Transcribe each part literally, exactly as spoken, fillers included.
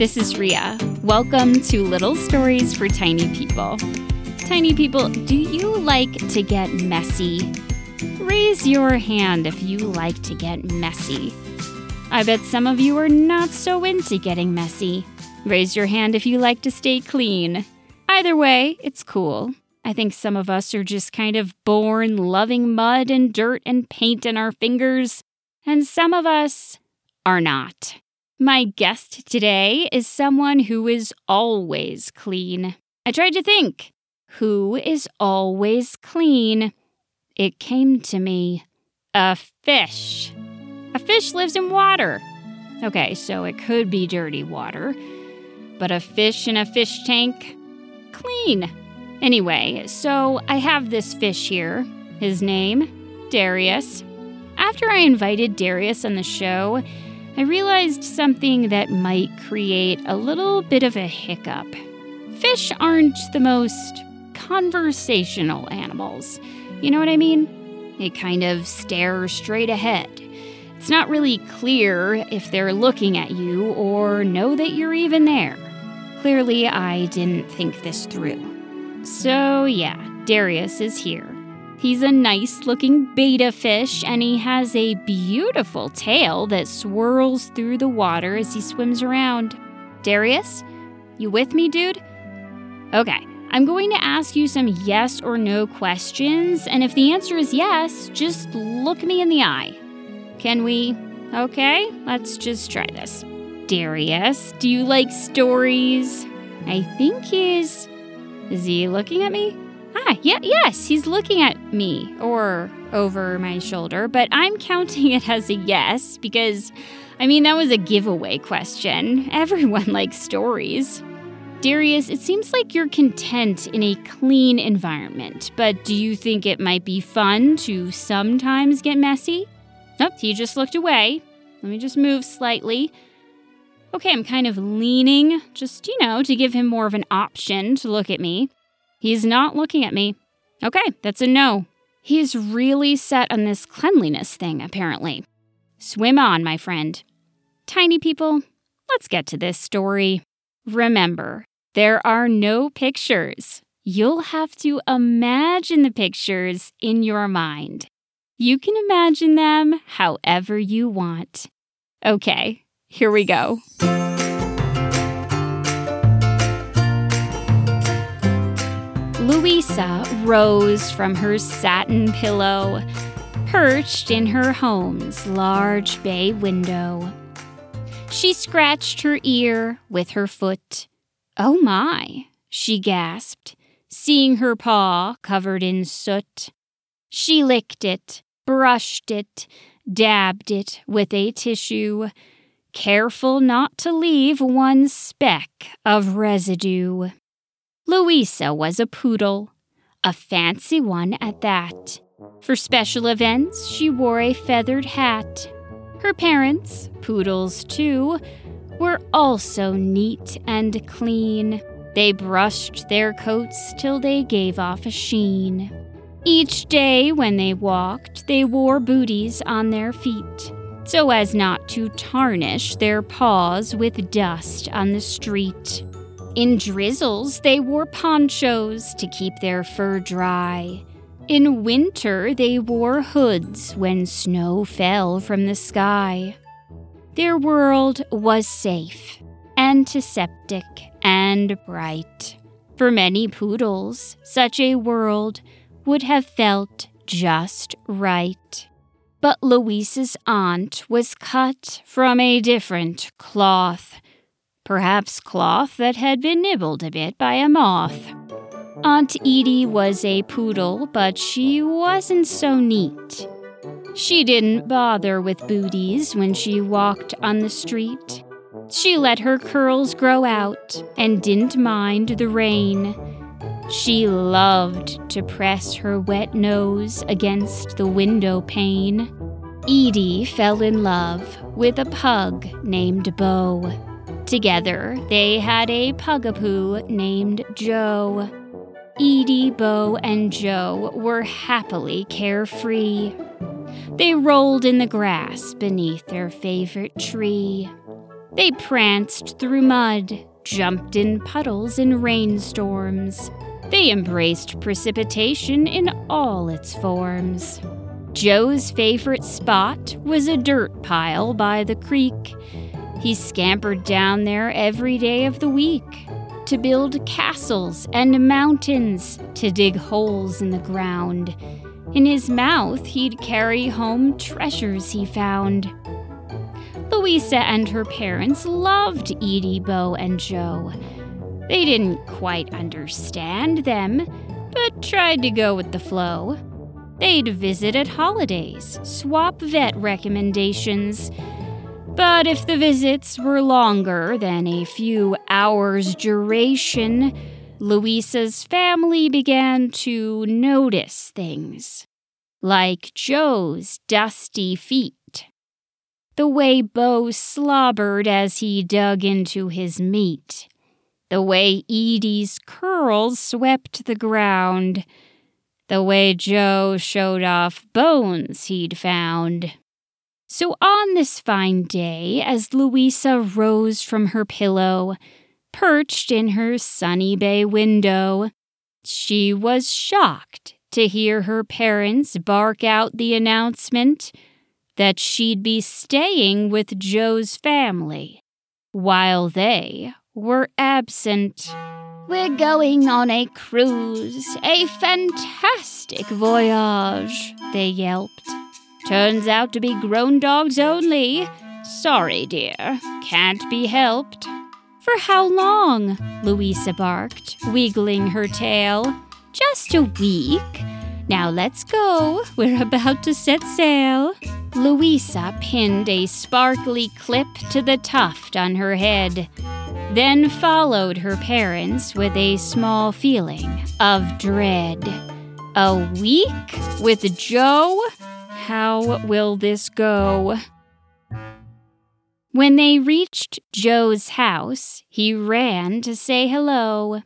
This is Rhea. Welcome to Little Stories for Tiny People. Tiny people, do you like to get messy? Raise your hand if you like to get messy. I bet some of you are not so into getting messy. Raise your hand if you like to stay clean. Either way, it's cool. I think some of us are just kind of born loving mud and dirt and paint in our fingers, and some of us are not. My guest today is someone who is always clean. I tried to think, who is always clean? It came to me, a fish. A fish lives in water. Okay, so it could be dirty water, but a fish in a fish tank, clean. Anyway, so I have this fish here. His name, Darius. After I invited Darius on the show, I realized something that might create a little bit of a hiccup. Fish aren't the most conversational animals. You know what I mean? They kind of stare straight ahead. It's not really clear if they're looking at you or know that you're even there. Clearly, I didn't think this through. So yeah, Darius is here. He's a nice-looking betta fish, and he has a beautiful tail that swirls through the water as he swims around. Darius, you with me, dude? Okay, I'm going to ask you some yes or no questions, and if the answer is yes, just look me in the eye. Can we? Okay, let's just try this. Darius, do you like stories? I think he's... Is he looking at me? Ah, yeah, yes, he's looking at me, or over my shoulder, but I'm counting it as a yes because, I mean, that was a giveaway question. Everyone likes stories. Darius, it seems like you're content in a clean environment, but do you think it might be fun to sometimes get messy? Nope, he just looked away. Let me just move slightly. Okay, I'm kind of leaning, just, you know, to give him more of an option to look at me. He's not looking at me. Okay, that's a no. He's really set on this cleanliness thing, apparently. Swim on, my friend. Tiny people, let's get to this story. Remember, there are no pictures. You'll have to imagine the pictures in your mind. You can imagine them however you want. Okay, here we go. Louisa rose from her satin pillow, perched in her home's large bay window. She scratched her ear with her foot. "Oh my," she gasped, seeing her paw covered in soot. She licked it, brushed it, dabbed it with a tissue, careful not to leave one speck of residue. Louisa was a poodle, a fancy one at that. For special events, she wore a feathered hat. Her parents, poodles too, were also neat and clean. They brushed their coats till they gave off a sheen. Each day when they walked, they wore booties on their feet, so as not to tarnish their paws with dust on the street. In drizzles, they wore ponchos to keep their fur dry. In winter, they wore hoods when snow fell from the sky. Their world was safe, antiseptic, and bright. For many poodles, such a world would have felt just right. But Louisa's aunt was cut from a different cloth. Perhaps cloth that had been nibbled a bit by a moth. Aunt Edie was a poodle, but she wasn't so neat. She didn't bother with booties when she walked on the street. She let her curls grow out and didn't mind the rain. She loved to press her wet nose against the window pane. Edie fell in love with a pug named Bo. Together, they had a pugapoo named Joe. Edie, Bo, and Joe were happily carefree. They rolled in the grass beneath their favorite tree. They pranced through mud, jumped in puddles in rainstorms. They embraced precipitation in all its forms. Joe's favorite spot was a dirt pile by the creek. He scampered down there every day of the week to build castles and mountains, to dig holes in the ground. In his mouth, he'd carry home treasures he found. Louisa and her parents loved Edie, Bo, and Joe. They didn't quite understand them, but tried to go with the flow. They'd visit at holidays, swap vet recommendations. But if the visits were longer than a few hours' duration, Louisa's family began to notice things, like Joe's dusty feet, the way Bo slobbered as he dug into his meat, the way Edie's curls swept the ground, the way Joe showed off bones he'd found. So on this fine day, as Louisa rose from her pillow, perched in her sunny bay window, she was shocked to hear her parents bark out the announcement that she'd be staying with Joe's family while they were absent. We're going on a cruise, a fantastic voyage, they yelped. Turns out to be grown dogs only. Sorry, dear, can't be helped. For how long? Louisa barked, wiggling her tail. Just a week. Now let's go. We're about to set sail. Louisa pinned a sparkly clip to the tuft on her head, then followed her parents with a small feeling of dread. A week with Joe? How will this go? When they reached Joe's house, he ran to say hello.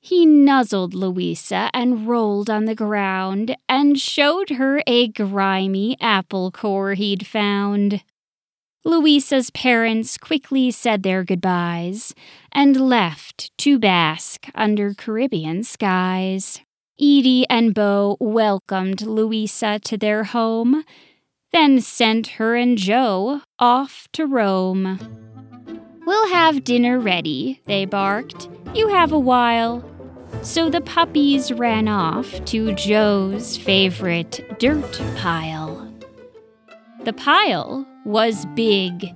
He nuzzled Louisa and rolled on the ground and showed her a grimy apple core he'd found. Louisa's parents quickly said their goodbyes and left to bask under Caribbean skies. Edie and Bo welcomed Louisa to their home, then sent her and Joe off to Rome. We'll have dinner ready, they barked. You have a while. So the puppies ran off to Joe's favorite dirt pile. The pile was big.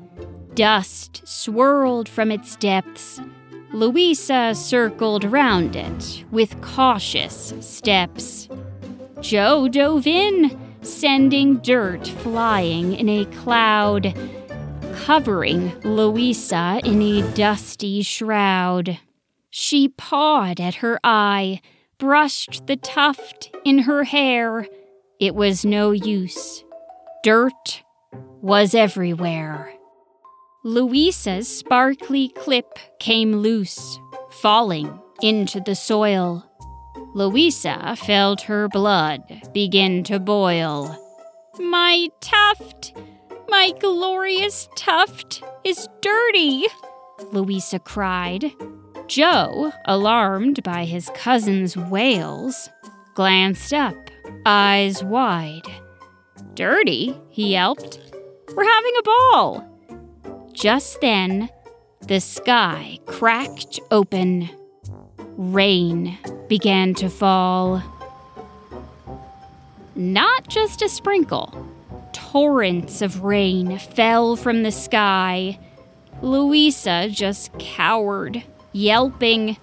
Dust swirled from its depths. Louisa circled round it with cautious steps. Joe dove in, sending dirt flying in a cloud, covering Louisa in a dusty shroud. She pawed at her eye, brushed the tuft in her hair. It was no use. Dirt was everywhere. Louisa's sparkly clip came loose, falling into the soil. Louisa felt her blood begin to boil. My tuft, my glorious tuft, is dirty, Louisa cried. Joe, alarmed by his cousin's wails, glanced up, eyes wide. Dirty, he yelped. We're having a ball. Just then, the sky cracked open. Rain began to fall. Not just a sprinkle. Torrents of rain fell from the sky. Louisa just cowered, yelping,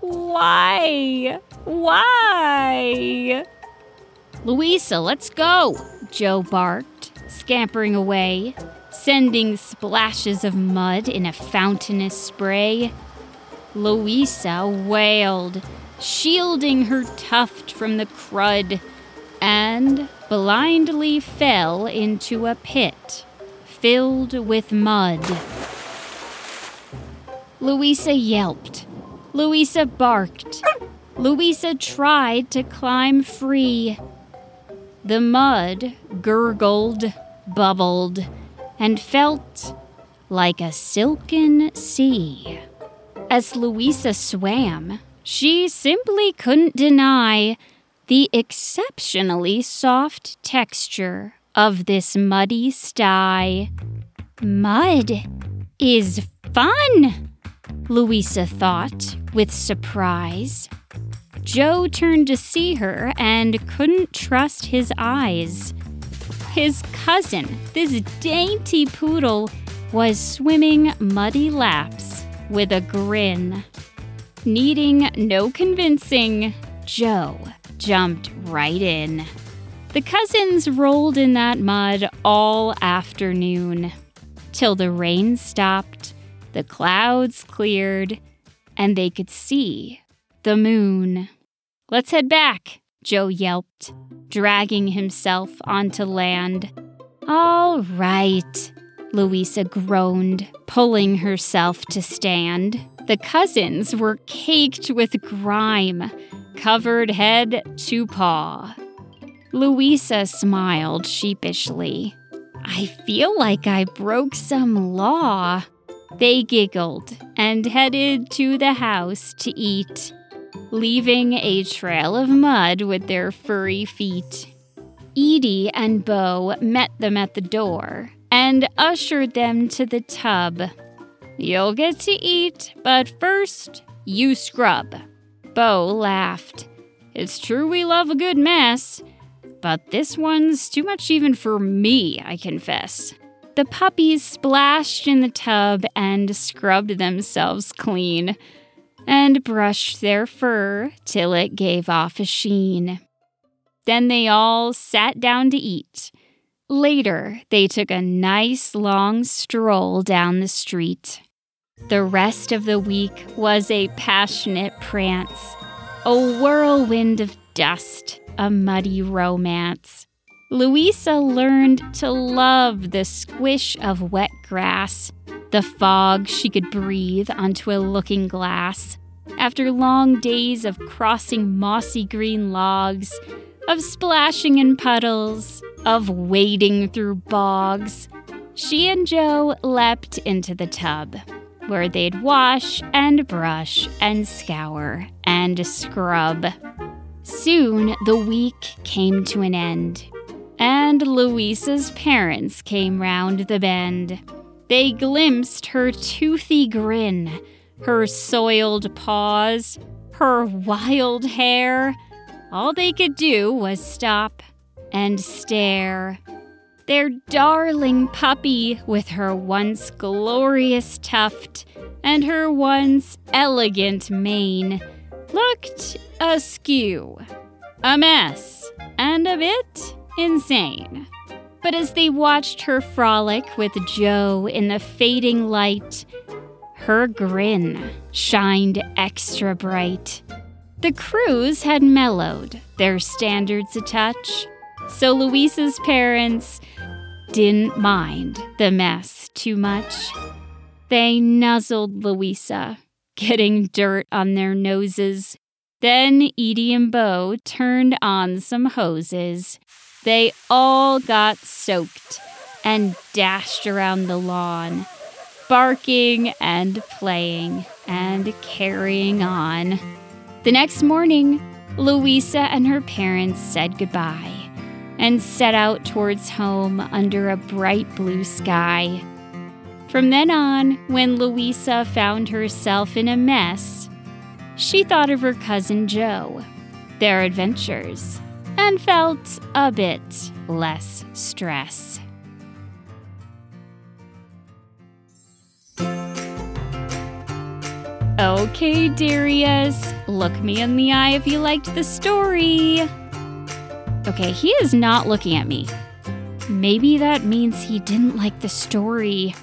Why? Why? Louisa, let's go, Joe barked, scampering away, sending splashes of mud in a fountainous spray. Louisa wailed, shielding her tuft from the crud, and blindly fell into a pit filled with mud. Louisa yelped. Louisa barked. Louisa tried to climb free. The mud gurgled, bubbled, and felt like a silken sea. As Louisa swam, she simply couldn't deny the exceptionally soft texture of this muddy sty. Mud is fun, Louisa thought with surprise. Joe turned to see her and couldn't trust his eyes. His cousin, this dainty poodle, was swimming muddy laps with a grin. Needing no convincing, Joe jumped right in. The cousins rolled in that mud all afternoon, till the rain stopped, the clouds cleared, and they could see the moon. "Let's head back," Joe yelped, dragging himself onto land. "All right," Louisa groaned, pulling herself to stand. The cousins were caked with grime, covered head to paw. Louisa smiled sheepishly. "I feel like I broke some law." They giggled and headed to the house to eat, leaving a trail of mud with their furry feet. Edie and Bo met them at the door and ushered them to the tub. "You'll get to eat, but first, you scrub." Bo laughed. "It's true we love a good mess, but this one's too much even for me, I confess." The puppies splashed in the tub and scrubbed themselves clean, and brushed their fur till it gave off a sheen. Then they all sat down to eat. Later, they took a nice long stroll down the street. The rest of the week was a passionate prance, a whirlwind of dust, a muddy romance. Louisa learned to love the squish of wet grass, the fog she could breathe onto a looking glass, after long days of crossing mossy green logs, of splashing in puddles, of wading through bogs. She and Joe leapt into the tub, where they'd wash and brush and scour and scrub. Soon the week came to an end, and Louisa's parents came round the bend. They glimpsed her toothy grin, her soiled paws, her wild hair. All they could do was stop and stare. Their darling puppy, with her once glorious tuft and her once elegant mane, looked askew, a mess, and a bit insane. But as they watched her frolic with Joe in the fading light, her grin shined extra bright. The crews had mellowed their standards a touch, so Louisa's parents didn't mind the mess too much. They nuzzled Louisa, getting dirt on their noses. Then Edie and Bo turned on some hoses. They all got soaked and dashed around the lawn, barking and playing and carrying on. The next morning, Louisa and her parents said goodbye and set out towards home under a bright blue sky. From then on, when Louisa found herself in a mess, she thought of her cousin Joe, their adventures, and felt a bit less stress. Okay, Darius, look me in the eye if you liked the story. Okay, he is not looking at me. Maybe that means he didn't like the story.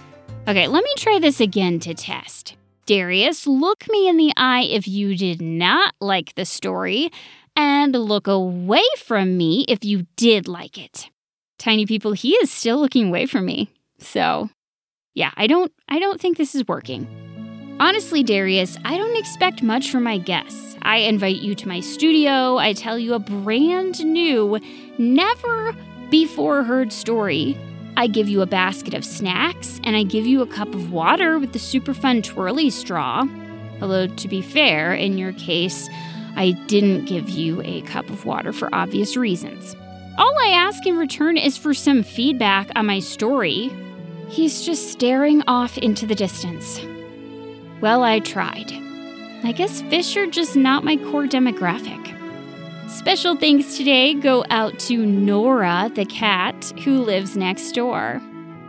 Okay, let me try this again to test. Darius, look me in the eye if you did not like the story, and look away from me if you did like it. Tiny people, he is still looking away from me. So, yeah, I don't I don't think this is working. Honestly, Darius, I don't expect much from my guests. I invite you to my studio. I tell you a brand new, never before heard story. I give you a basket of snacks, and I give you a cup of water with the Superfund twirly straw. Although, to be fair, in your case, I didn't give you a cup of water for obvious reasons. All I ask in return is for some feedback on my story. He's just staring off into the distance. Well, I tried. I guess fish are just not my core demographic. Special thanks today go out to Nora the cat, who lives next door.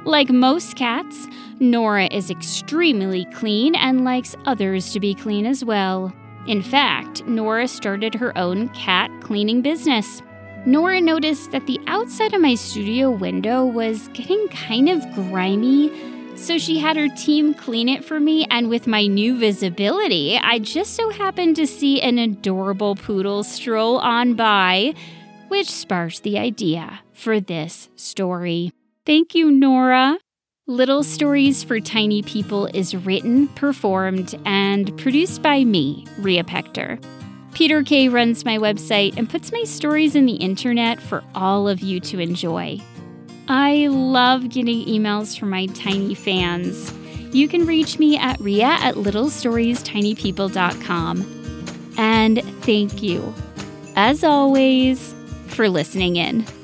Like most cats, Nora is extremely clean and likes others to be clean as well. In fact, Nora started her own cat cleaning business. Nora noticed that the outside of my studio window was getting kind of grimy, so she had her team clean it for me, and with my new visibility, I just so happened to see an adorable poodle stroll on by, which sparked the idea for this story. Thank you, Nora. Little Stories for Tiny People is written, performed, and produced by me, Rhea Pechter. Peter K. runs my website and puts my stories in the internet for all of you to enjoy. I love getting emails from my tiny fans. You can reach me at Rhea at little stories tiny people dot com. And thank you, as always, for listening in.